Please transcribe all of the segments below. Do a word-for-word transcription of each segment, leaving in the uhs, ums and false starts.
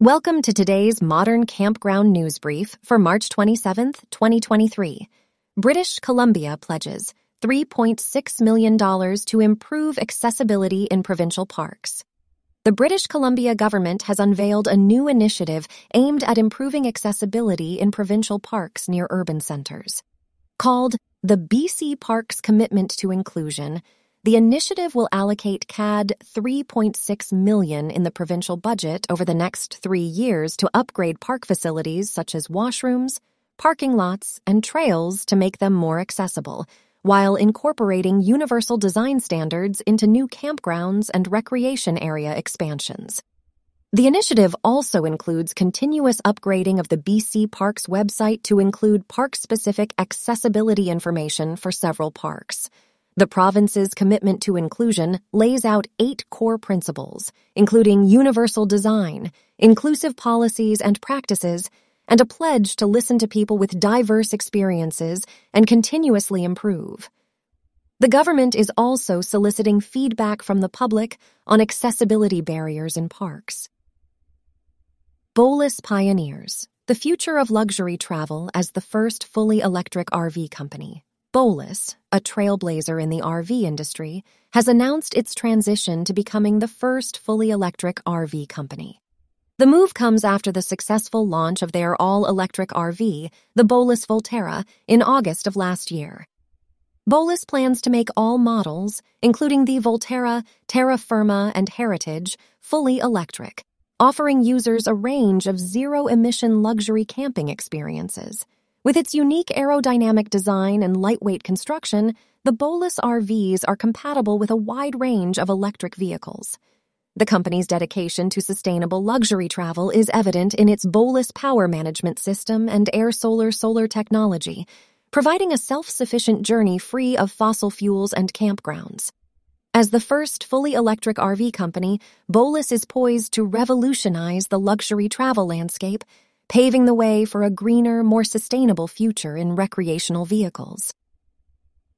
Welcome to today's Modern Campground News Brief for March twenty-seventh, twenty twenty-three. British Columbia pledges three point six million dollars to improve accessibility in provincial parks. The British Columbia government has unveiled a new initiative aimed at improving accessibility in provincial parks near urban centers. Called the B C Parks Commitment to Inclusion, the initiative will allocate C A D three point six million dollars in the provincial budget over the next three years to upgrade park facilities such as washrooms, parking lots, and trails to make them more accessible, while incorporating universal design standards into new campgrounds and recreation area expansions. The initiative also includes continuous upgrading of the B C Parks website to include park-specific accessibility information for several parks. The province's commitment to inclusion lays out eight core principles, including universal design, inclusive policies and practices, and a pledge to listen to people with diverse experiences and continuously improve. The government is also soliciting feedback from the public on accessibility barriers in parks. Bowlus pioneers the future of luxury travel as the first fully electric R V company. Bowlus, a trailblazer in the R V industry, has announced its transition to becoming the first fully electric R V company. The move comes after the successful launch of their all-electric R V, the Bowlus Volterra, in August of last year. Bowlus plans to make all models, including the Volterra, Terra Firma, and Heritage, fully electric, offering users a range of zero-emission luxury camping experiences. With its unique aerodynamic design and lightweight construction, the Bowlus R Vs are compatible with a wide range of electric vehicles. The company's dedication to sustainable luxury travel is evident in its Bowlus power management system and air solar solar technology, providing a self-sufficient journey free of fossil fuels and campgrounds. As the first fully electric R V company, Bowlus is poised to revolutionize the luxury travel landscape, paving the way for a greener, more sustainable future in recreational vehicles.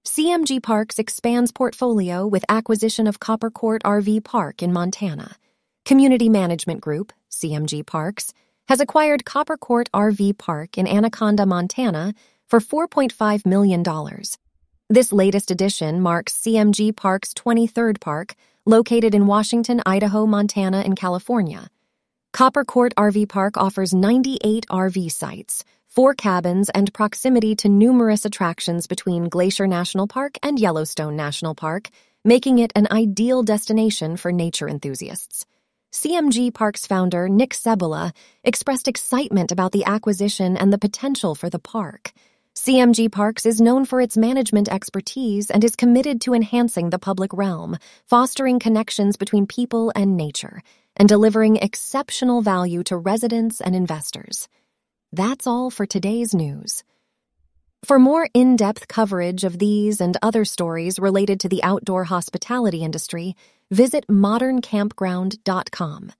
C M G Parks expands portfolio with acquisition of Copper Court R V Park in Montana. Community Management Group, C M G Parks, has acquired Copper Court R V Park in Anaconda, Montana, for four point five million dollars. This latest addition marks C M G Parks' twenty-third park, located in Washington, Idaho, Montana, and California. Copper Court R V Park offers ninety-eight R V sites, four cabins, and proximity to numerous attractions between Glacier National Park and Yellowstone National Park, making it an ideal destination for nature enthusiasts. C M G Parks founder Nick Sebola expressed excitement about the acquisition and the potential for the park. C M G Parks is known for its management expertise and is committed to enhancing the public realm, fostering connections between people and nature, and delivering exceptional value to residents and investors. That's all for today's news. For more in-depth coverage of these and other stories related to the outdoor hospitality industry, visit modern campground dot com.